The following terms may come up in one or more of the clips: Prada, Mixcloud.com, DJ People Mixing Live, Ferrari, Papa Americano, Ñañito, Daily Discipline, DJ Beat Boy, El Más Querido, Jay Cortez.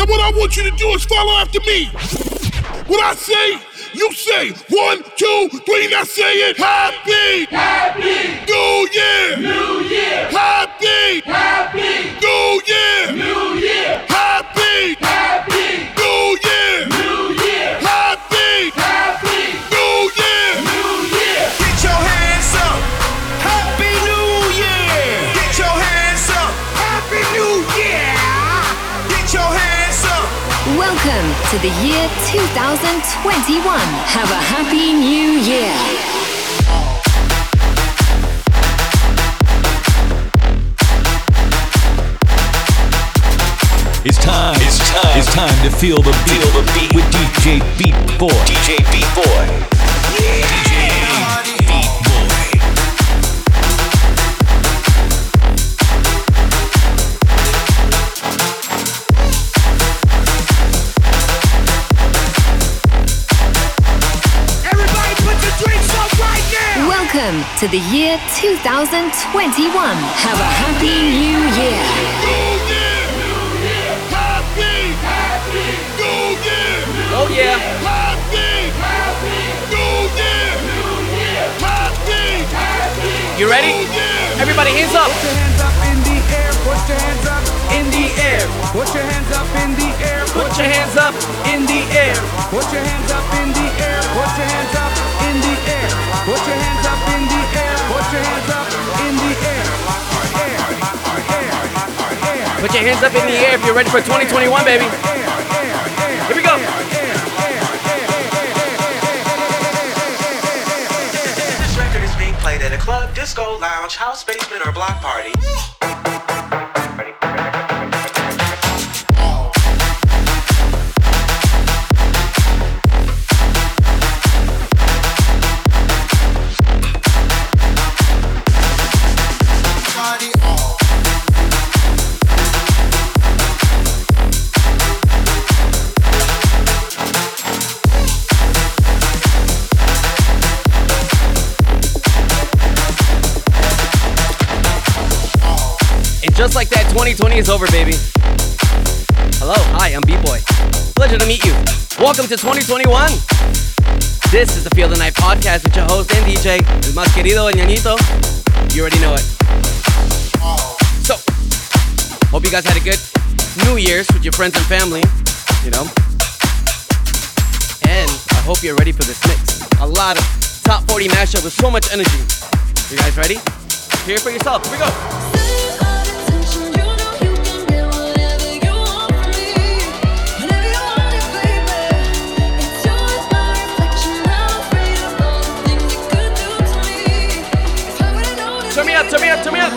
Now what I want you to do is follow after me. What I say, you say. 1, 2, 3, now say it. Happy, happy New Year, New Year. Happy, happy New Year, New Year. Happy, happy New Year, New Year. Happy, happy New Year, New Year. Get your hands up. Happy New Year. Get your hands up. Happy New Year. Get your hands up. Welcome to the year 2021. Have a happy new year. It's time. It's time. It's time to feel the beat. Feel the beat with DJ Beat Boy. DJ Beat Boy. Yeah. DJ Beat Boy. Everybody, put your drinks up right now. Welcome to the year 2021. Have a happy new year. Oh yeah. Happy, happy New Year, New Year. Happy, happy. You ready? Everybody, hands up. Put your hands up in the air. Put your hands up in the air. Put your hands up in the air. Put your hands up in the air. Put your hands up in the air. Put your hands up in the air. Put your hands up in the air. Put your hands up in the air. Put your hands up in the air if you're ready for 2021, baby. Here we go. Played at a club, disco, lounge, house, basement, or block party. Just like that, 2020 is over, baby. Hello, hi, I'm B-Boy. Pleasure to meet you. Welcome to 2021. This is the Feel the Night podcast with your host and DJ, El Más Querido and Ñañito. You already know it. So, hope you guys had a good New Year's with your friends and family, you know. And I hope you're ready for this mix. A lot of top 40 mashup with so much energy. You guys ready? Hear it for yourself. Here we go. Turn me up, turn me up.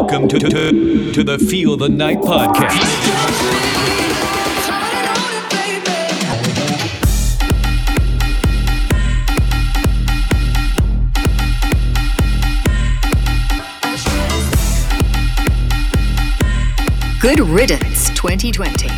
Welcome to the Feel the Night podcast. Good riddance, 2020.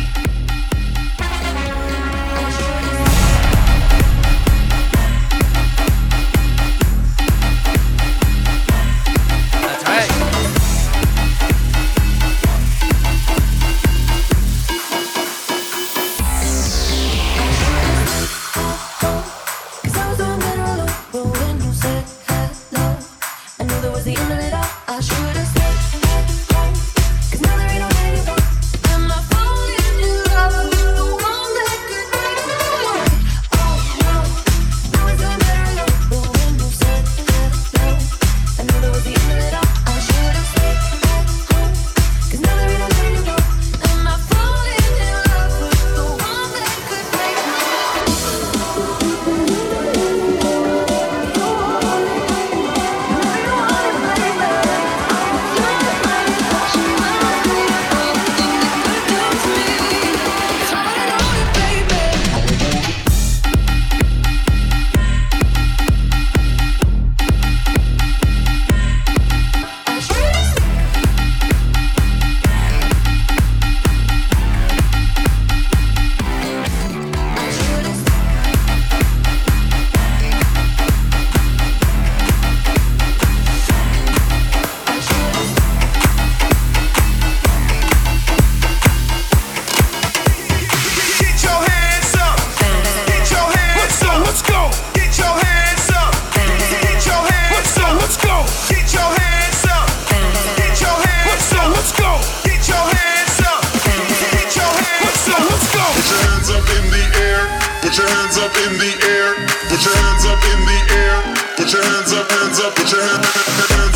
hands up in the air. Put your hands up in the air. Put your hands up, put your hands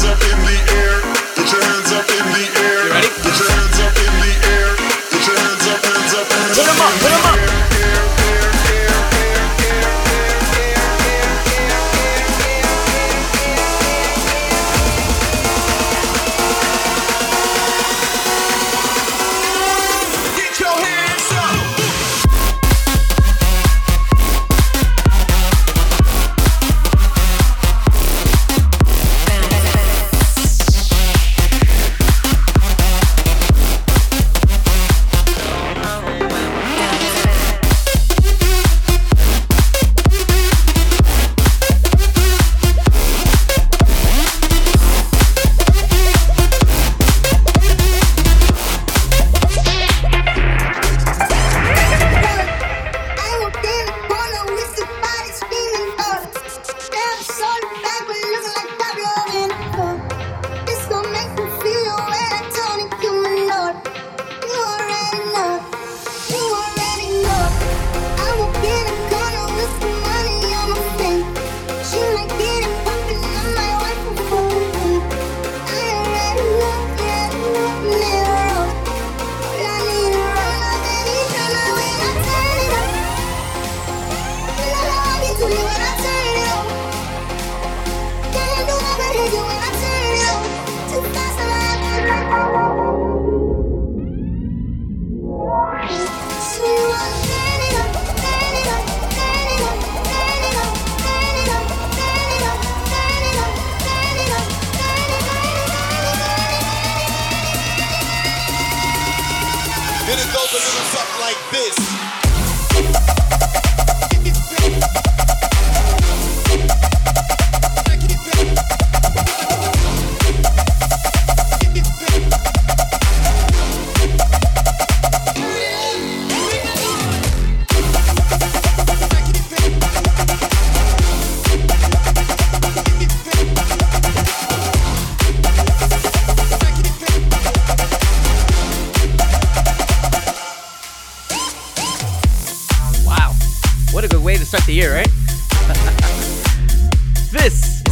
up in the air. Put your hands up in the air. Ready? Put your hands up in the air. Put your hands up, hands up. Put them up, put them up.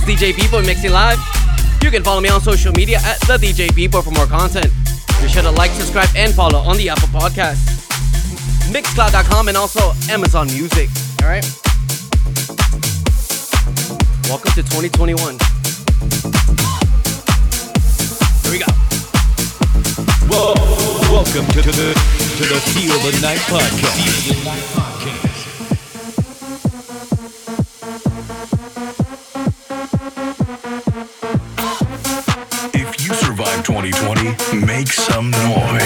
DJ People Mixing Live. You can follow me on social media at the DJ People for more content. Be sure to like, subscribe, and follow on the Apple Podcast, Mixcloud.com, and also Amazon Music. All right. Welcome to 2021. Here we go. Whoa! Welcome to the Feel the Night Podcast. Feel the Night Podcast. Make some noise.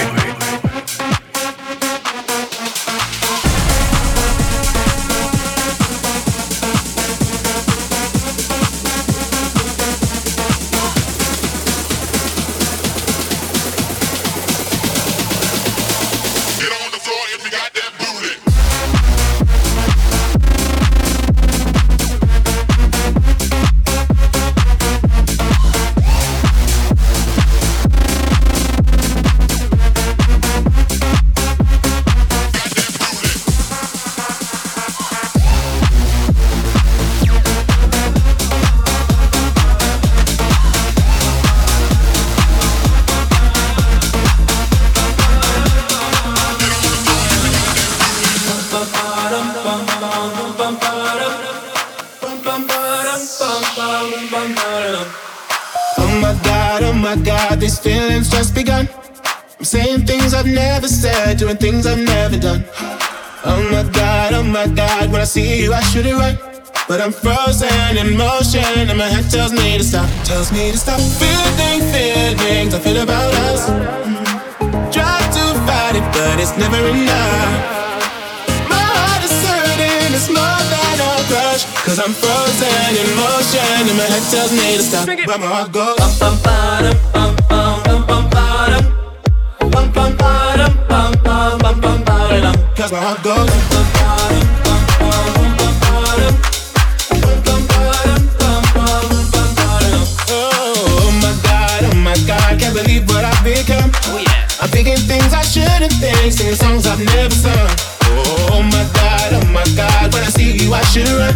Doing things I've never done. Oh my God, when I see you I shoot it right, but I'm frozen in motion and my head tells me to stop. Tells me to stop feeling feelings I feel about us. Try to fight it, but it's never enough. My heart is hurting, it's more than a crush, 'cause I'm frozen in motion and my head tells me to stop. But my heart goes bum, bum, bum, bum, bum, bum, bum, bum, bum, bum. 'Cause my heart goes oh my God, can't believe what I've become. Oh yeah, I'm thinking things I shouldn't think, singing songs I've never sung. Oh my God, when I see should run,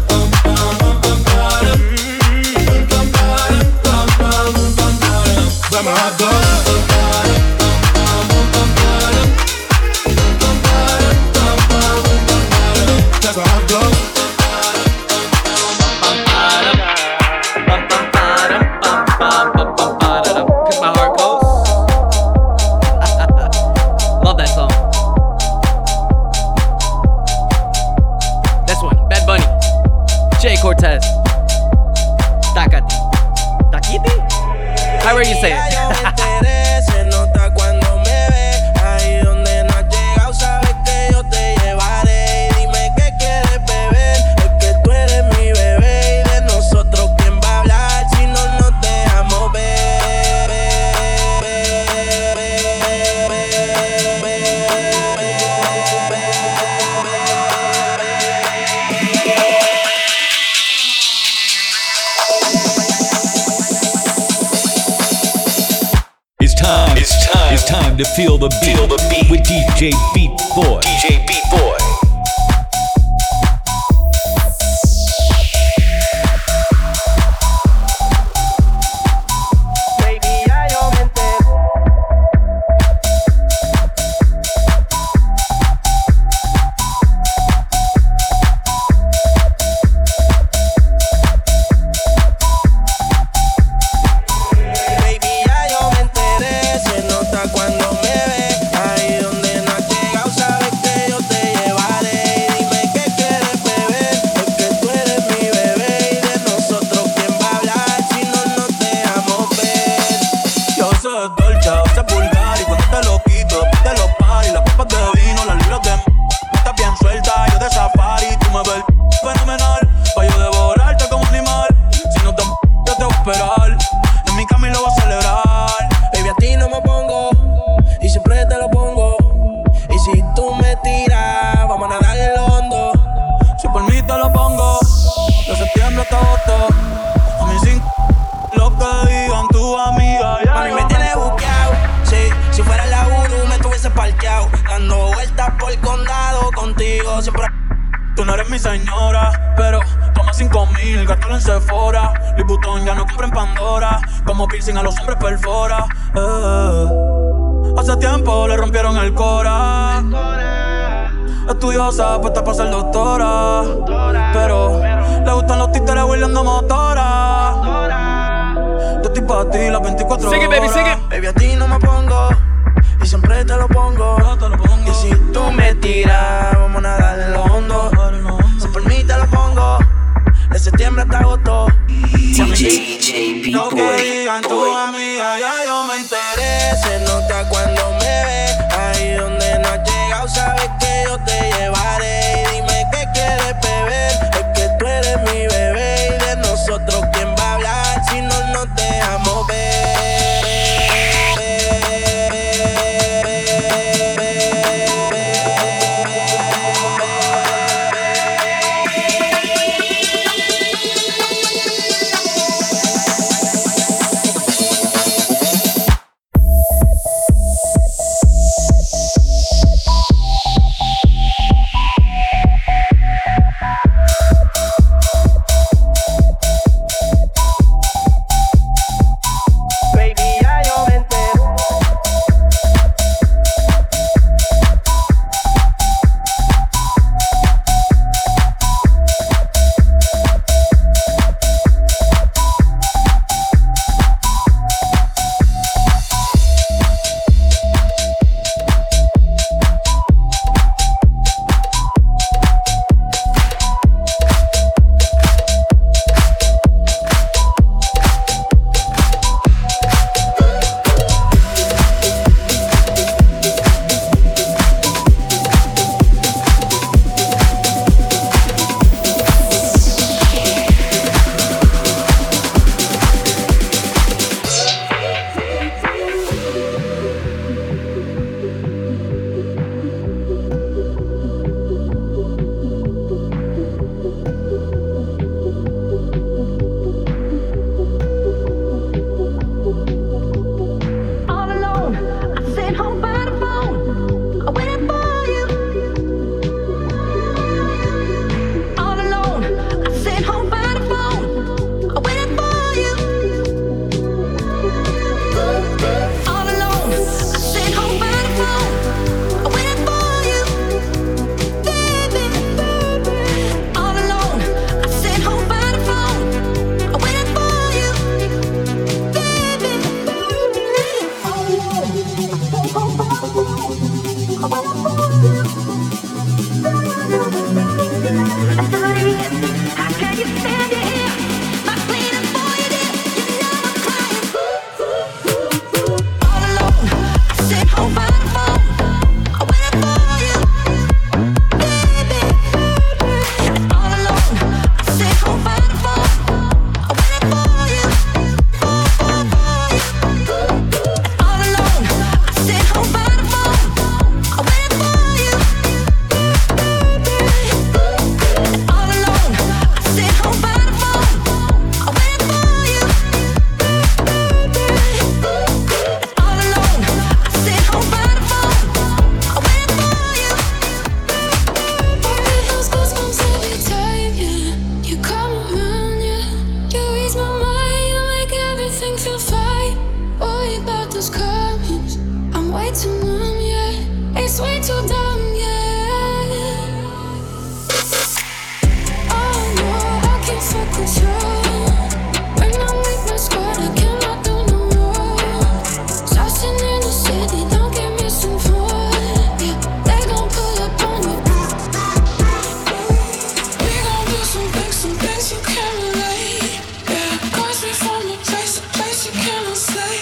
I go. That's where I go. Cause my heart goes. Love that song. This one, Bad Bunny, Jay Cortez, Takati. However you say it. To feel the beat, with DJ Beat Boy. DJ Beat Boy. Puesta para ser doctora, pero le gustan los títeres huirleando motora. Yo estoy para ti las 24 horas. Sigue, baby, sigue. Baby, a ti no me pongo y siempre te lo pongo. Y si tú me tiras, vamos a nadar en lo hondo. Si por mí te lo pongo, de septiembre hasta agosto. DJ People. No que digan tus amigas, ya yo me interese. Nota cuando me ves, ahí donde no has llegado, sabes que yo te llevaré y dime qué quieres beber. Es que tú eres mi bebé y de nosotros quién va a hablar si no nos dejamos is coming. I'm way too numb, yeah. It's way too dumb, yeah. Oh no, I can't fuck with you. When I'm with my squad, I cannot do no more. Saucing in the city, don't get misinformed. Yeah, they gon' pull up on me. We gon' do some things you can't relate. Yeah, cause we from a place, a place you cannot stay.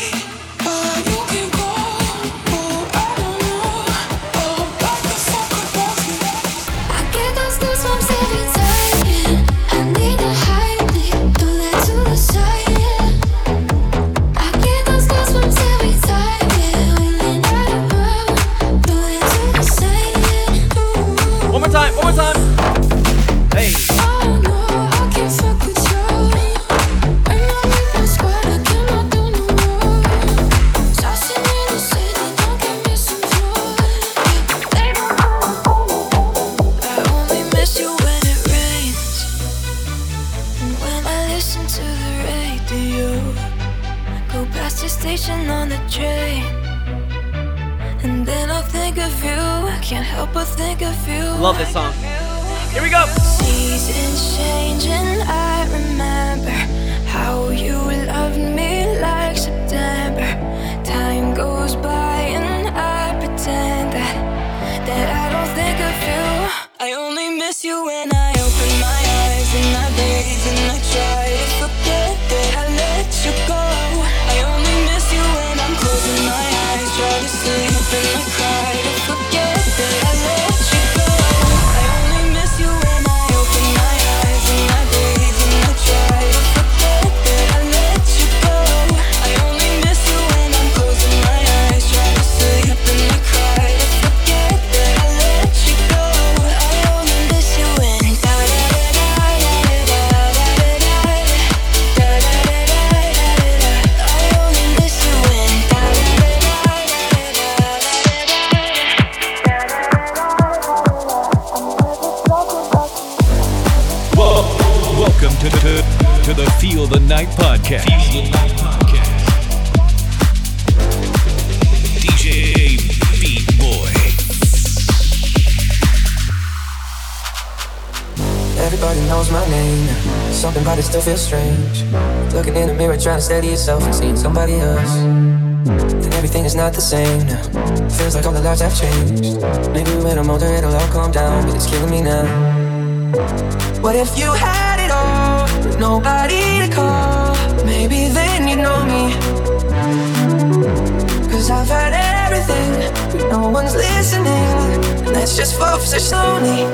Love this song. Here we go. Seasons changing, I remember how you loved me like September. Time goes by and I pretend that I don't think of you. I only miss you when I open my eyes and I gaze and I try to forget that I let you go. I only miss you when I'm closing my eyes, try to sleep and I cry to forget that I let you go. To the Feel the Night podcast. DJ Beat Boy. Everybody knows my name. Something about it still feels strange. Looking in the mirror, trying to steady yourself and seeing somebody else. And everything is not the same. Feels like all the lives have changed. Maybe when I'm older, it'll all calm down, but it's killing me now. What if you had it all? Nobody to call, maybe then you'd know me. Cause I've heard everything, but no one's listening. And that's just folks are slowly.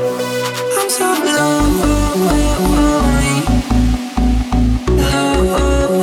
I'm so lonely. Lonely. I'm so lonely. Lonely.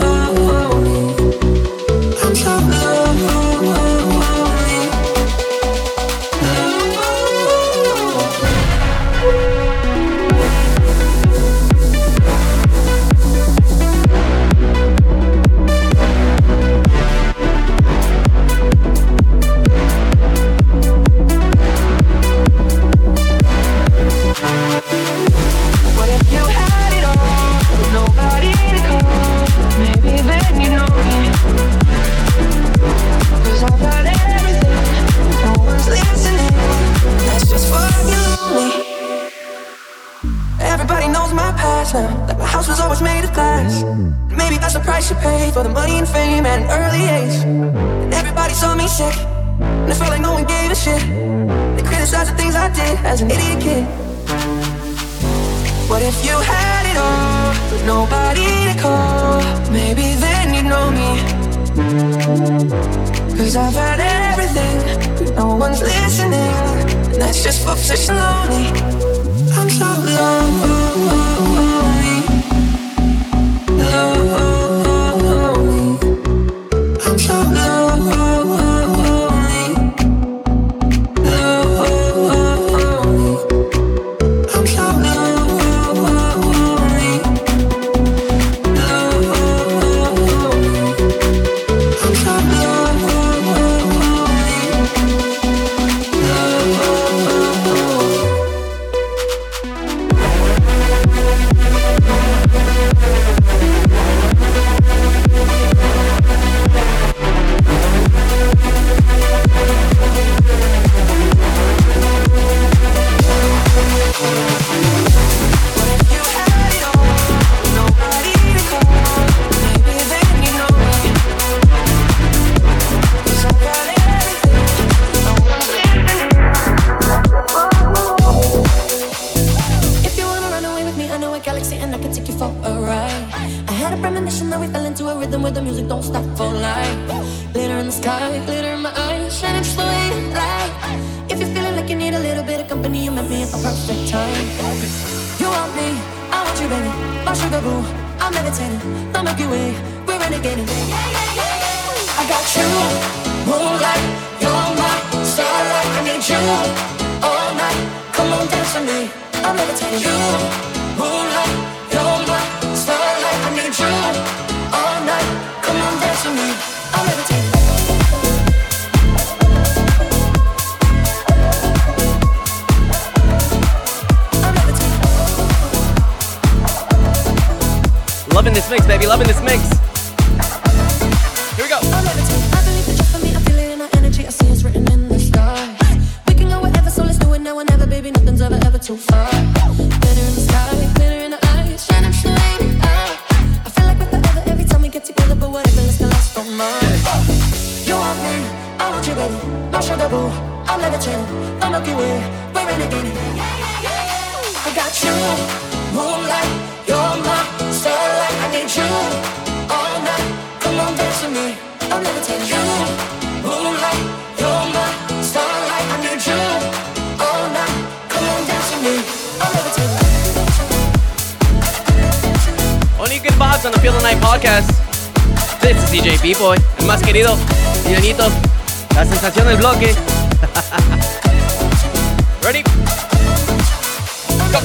Like my house was always made of glass. Maybe that's the price you pay for the money and fame at an early age. And everybody saw me sick, and it felt like no one gave a shit. They criticized the things I did as an idiot kid. What if you had it all, but nobody to call? Maybe then you'd know me. Cause I've heard everything, but no one's listening. And that's just for such lonely. I'm so lonely. I'm so lonely. I'm so lonely. I'm so lonely. rhythm with the music, don't stop for life. Glitter in the sky, glitter in my eyes, shining just the way you like. If you're feeling like you need a little bit of company, you met me at the perfect time. You want me, I want you, baby. My sugar boo, I'm levitating. The Milky Way, we're renegading. I got you, moonlight, you're my starlight. I need you all night. Come on, dance with me. I'm levitating. You, moonlight, you're my starlight. I need you all night. Come on, dance with me. I'm levitating. Loving this mix, baby, loving this mix. Here we go. I believe that you're for me, I feel it in our energy, I see it's written in the stars. We can go wherever, so let's do it now or never, baby, nothing's ever, ever too far. Glitter in the sky, glitter in the eyes, shining through the eye. I feel like we're forever every time we get together, but whatever, let's get lost on mine. You want me, I want you, baby, my sugar boo, I'm levitating, the Milky Way, we're renegading. I got you, moonlight. You all night, come on, dance with me. I'll never take you. Moonlight, you're my starlight. I need you all night, come on, dance with me. I'll never take you. Only good vibes on the Feel the Night podcast. This is DJ Beat Boy, El Más Querido, Ñañito, la sensación del bloque. Ready? Go.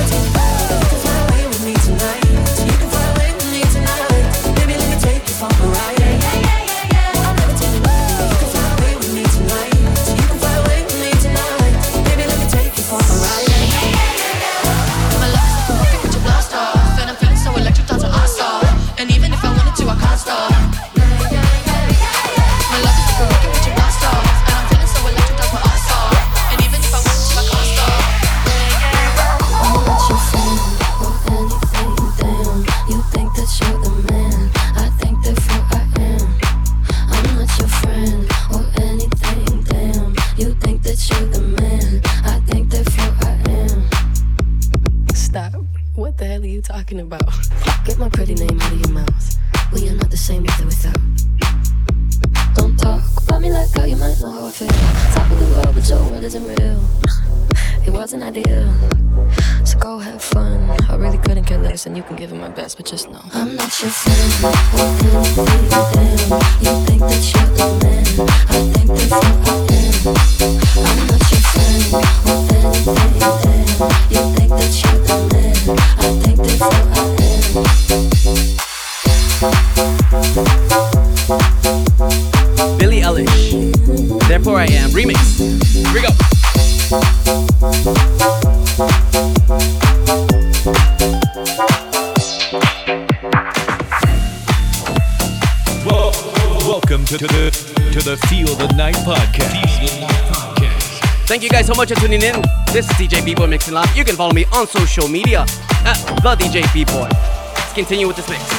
So much for tuning in. This is DJ Beat Boy Mixing Live. You can follow me on social media at the DJ Beat Boy. Let's continue with this mix. Gotta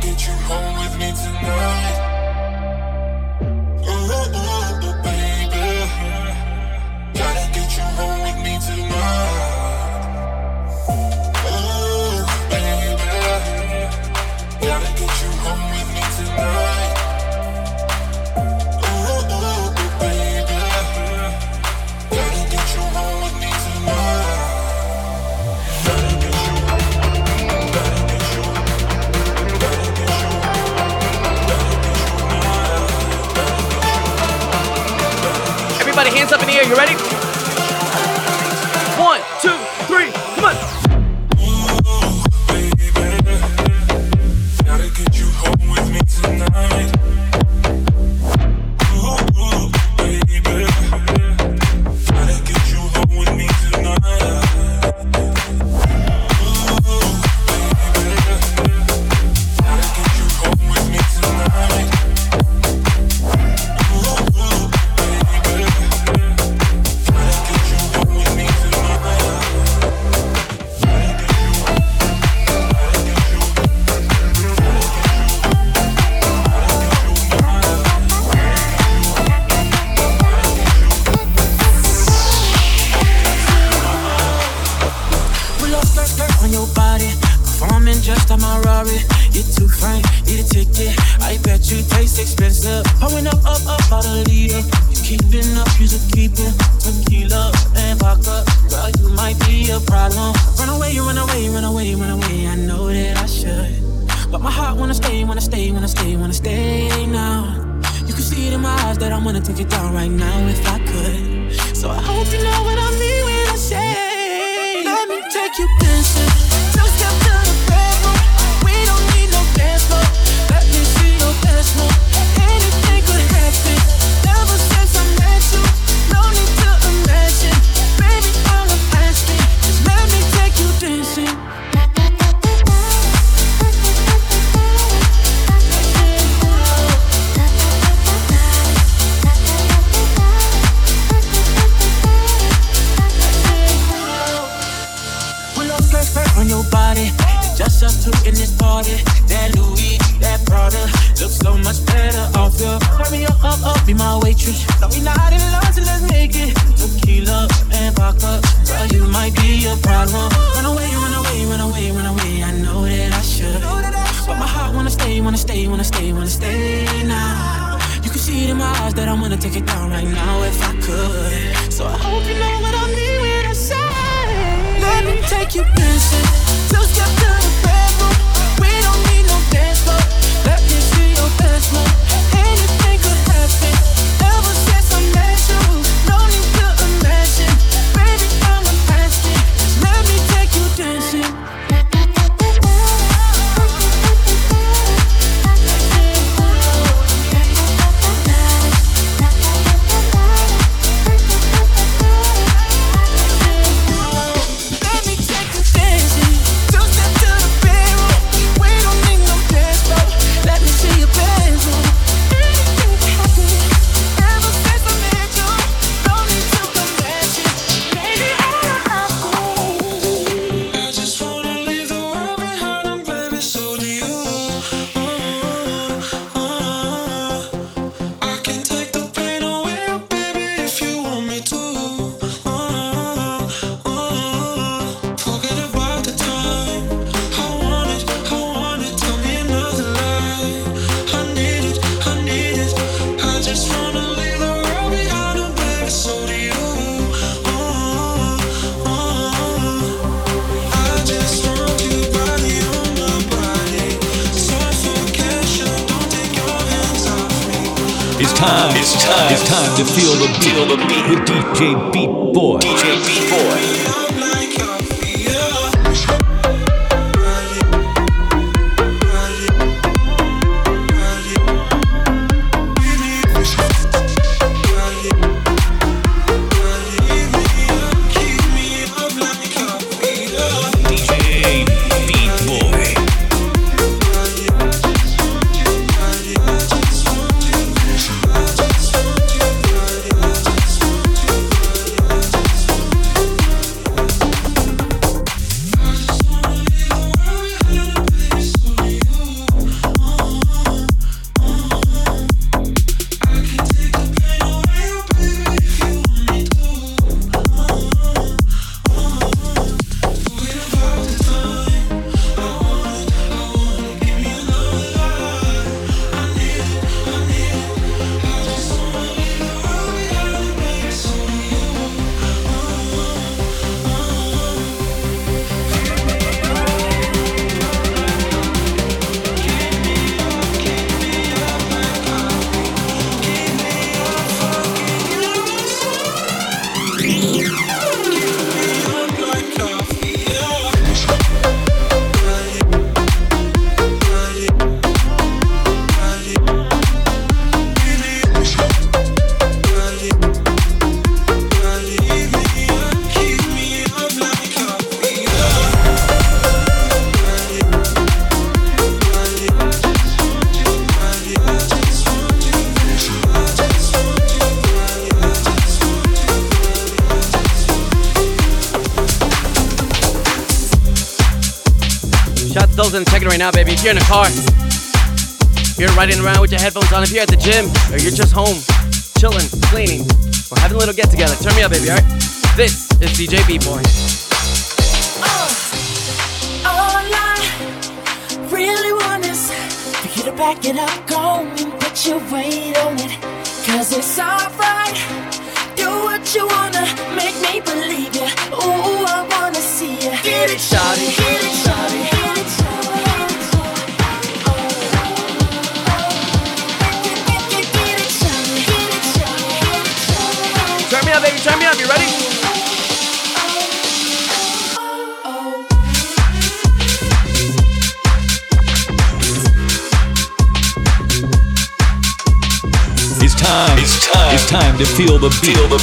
get you home with me tonight. Baby. Gotta get you home with me tonight. Baby. Gotta get you home with me tonight. just a Ferrari. You're too fine, need a ticket. I bet you taste expensive. Pouring up, up, up, out a leader. You keeping up, you should keep it. Tequila and vodka, girl, you might be a problem. Run away, run away, run away, run away. I know that I should, but my heart wanna stay, wanna stay, wanna stay, wanna stay now. You can see it in my eyes that I wanna take it down right now if I could. So I hope you know what I mean when I say, let me take you dancing. Don't step to the bedroom. We don't need no dance floor. Let me see your dance floor. Anything could happen. Never since I met you, no need to imagine. Baby, all I'm asking is let me take you dancing. Just us two in this party. That Louis, that Prada, looks so much better off you. Hurry up, up, up, be my waitress. No, we not in love, so let's make it. Tequila and vodka, girl, you might be a problem. Run away, run away, run away, run away. I know that I should, but my heart wanna stay, wanna stay, wanna stay, wanna stay now. You can see it in my eyes that I wanna take it down right now if I could. So I hope you know what I mean when I say, let me take you dancing. Two step to the bedroom. We don't need no dance floor. Let me see your dance floor. Anything could happen. Ever since I met you, no need to imagine. Baby, all I'm asking is let me take you dancing. It's time to feel the beat with DJ Beat Boy. DJ Beat Boy. Right now, baby, if you're in a car, if you're riding around with your headphones on, if you're at the gym, or you're just home, chilling, cleaning, or having a little get-together, turn me up, baby, alright? This is DJ Beat Boy. Oh, all I back it up, go and put your weight on it. Cause it's alright, do what you wanna, make me believe ya. Ooh, I wanna see ya. Get it shawty, get it shawty. Turn me up, baby, turn me up, you ready? It's time to feel the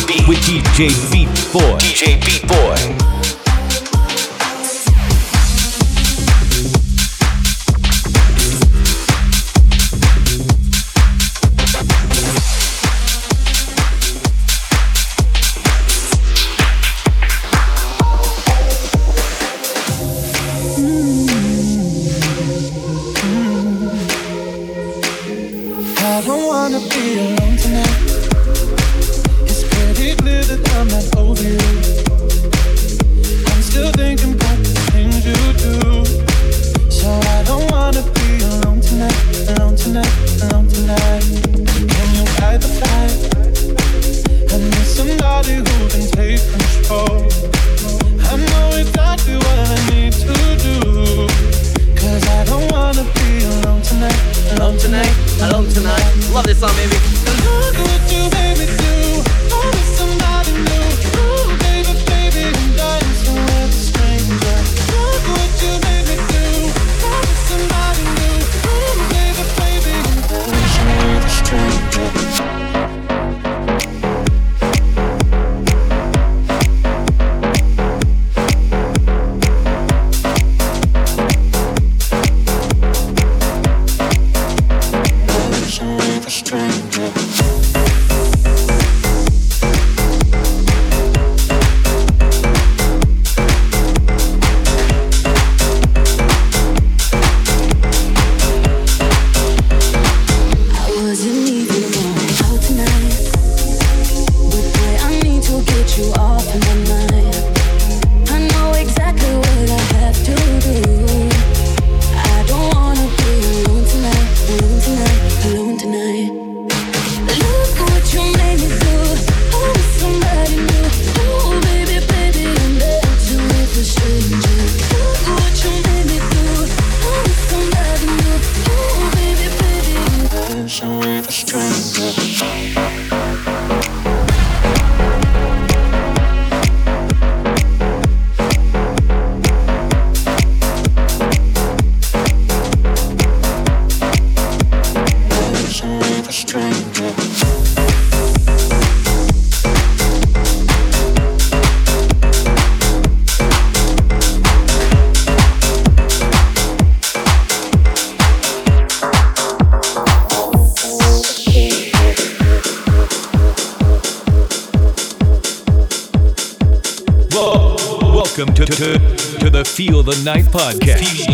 beat, with DJ Beat Boy. DJ Beat Boy. I don't wanna be alone. Welcome to the Feel the Night podcast.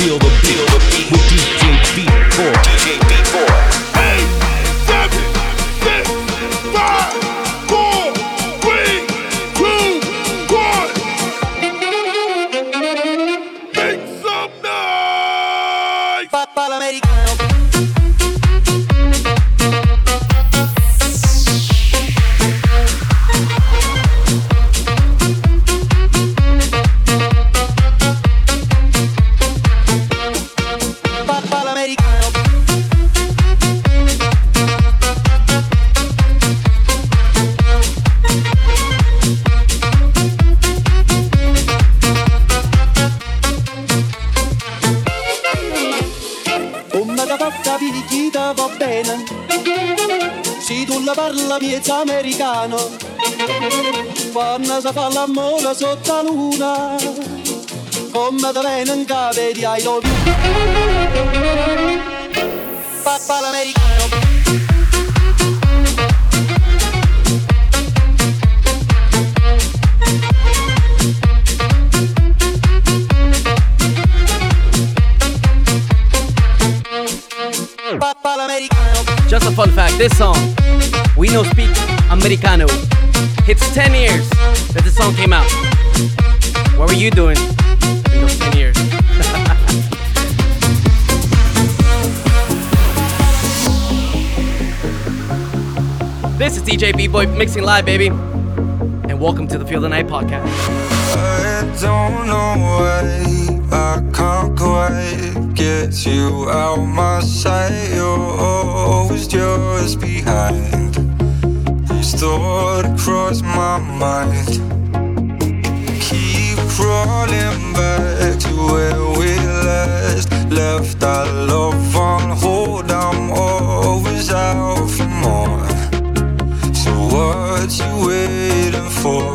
feel the beat with DJ Beat Boy. 8, 7, 6, 5, 4, 3, 2, 1. Make some noise. Papa Americano. Parla miezza americano, quando si fa l'amore sotto la luna, come da bene in cave di I love you. Papa l'americano. Just a fun fact, this song, we no speak Americano. It's 10 years that this song came out. What were you doing in those 10 years? This is DJ Beat Boy Mixing Live, baby. And welcome to the Feel the Night podcast. I don't know why I can't quite get you out my sight. You're always just behind. This thought crossed my mind. Keep crawling back to where we last left. Our love on hold. I'm always out for more. So what you waiting for?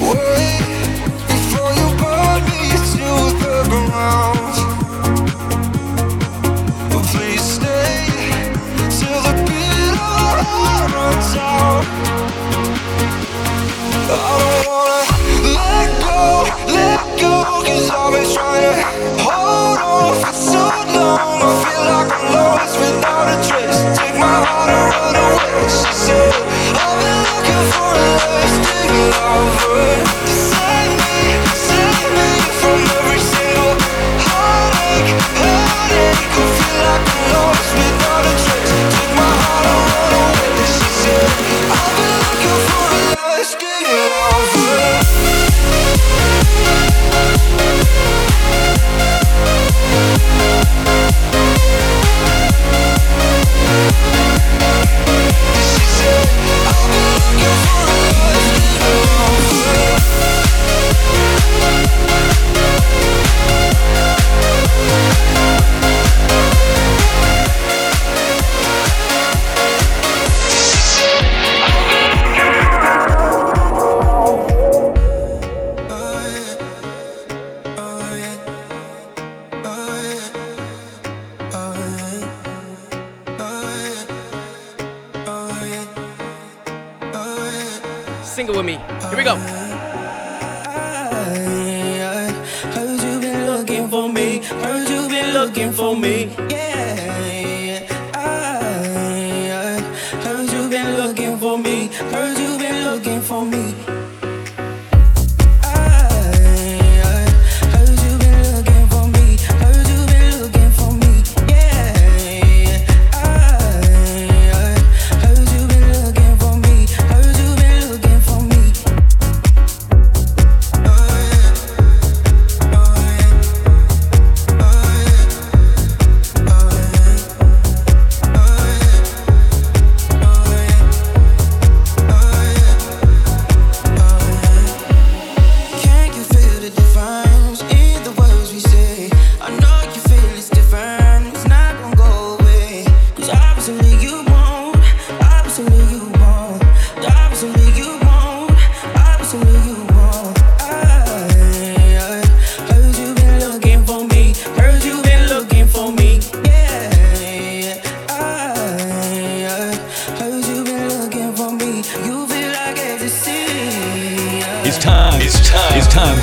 Wait before you burn me to the ground. I don't wanna let go, 'cause I've been trying to hold on for so long. I feel like I'm lost without a trace. Take my heart and run away. She said, I've been looking for a lasting lover. Save me from every single heartache, heartache. I feel like I'm lost without a trace. Take my heart and run away. She said, I've been looking for a lasting lover.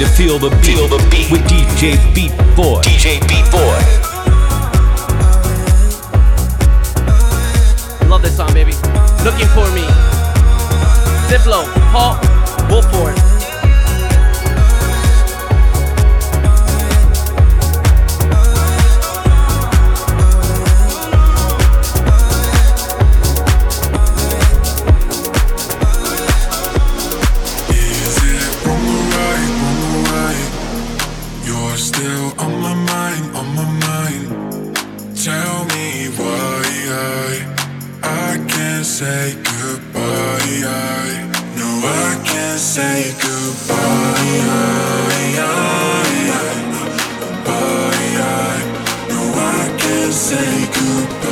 to feel the beat, with DJ Beat Boy. DJ Beat Boy. Love this song, baby. Looking for me. Ziplo, Paul, Wolford. Say goodbye, no, I can't say goodbye, no, I can't say goodbye.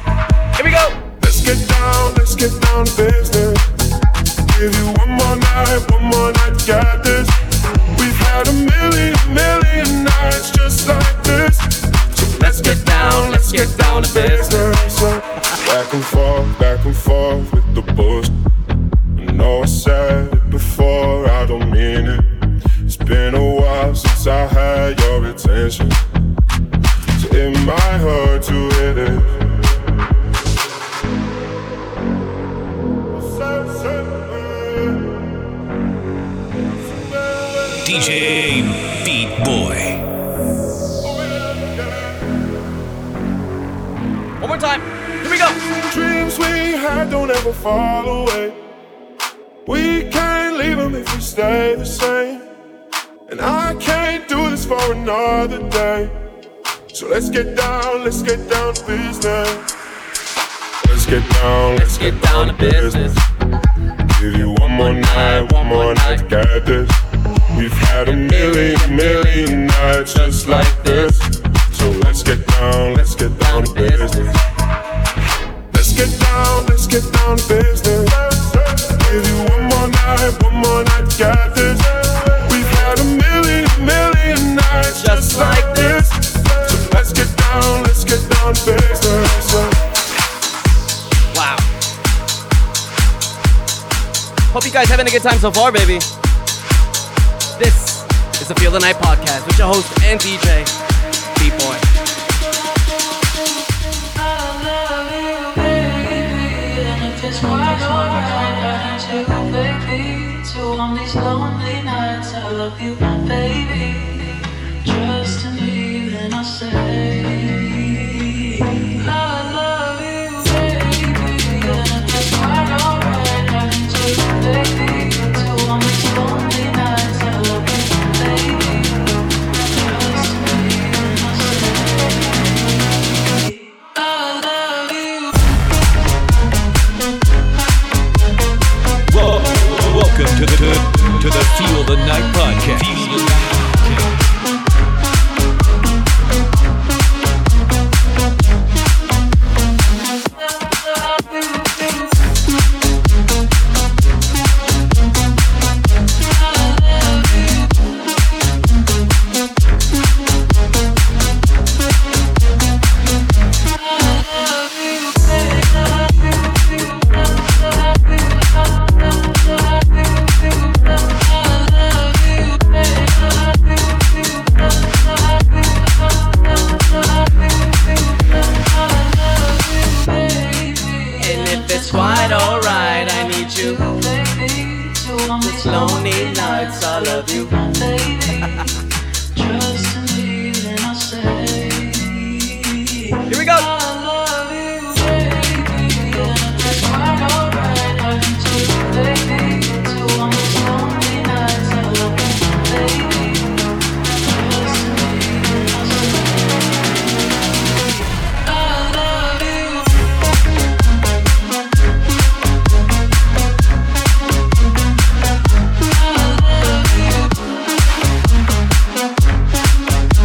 Here we go. Let's get down to business. Give you one more night, got this. We've had a million nights just like this. So let's get down to business. Back and forth with the bush. I know I said it before, I don't mean it. It's been a while since I had your attention, so it might hurt to hit it. DJ Beat Boy. One more time. Here we go. Dreams we had don't ever fall away. We can't leave them if we stay the same. And I can't do this for another day. So let's get down to business. Let's get down to business. Give you one more night to get this. We've had a million nights just like this. So let's get down to business. Let's get down to business. Give you one more night, got this. We've had a million nights just like this. So let's get down to business. Wow. guys having a good time so far, baby? This is the Feel the Night podcast with your host and DJ, Beat Boy. On these lonely nights, I love you, baby. Trust in me, then I'll say I love you, baby. And it's quite alright, I can take you, baby. But on these lonely nights, I love you, baby. Trust in me, then I'll say I love you. Whoa, welcome to the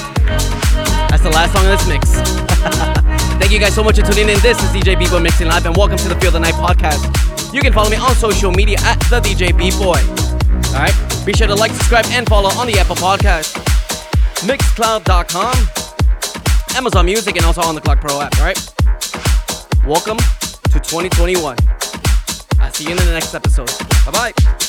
Feel the Night podcast. This is DJ People Mixing Live, and welcome to the Feel the Night podcast. You can follow me on social media at the DJ Beat Boy. All right, be sure to like, subscribe, and follow on the Apple Podcast, Mixcloud.com, Amazon Music, and also on the Clock Pro app. All right, welcome to 2021. I'll see you in the next episode. Bye bye.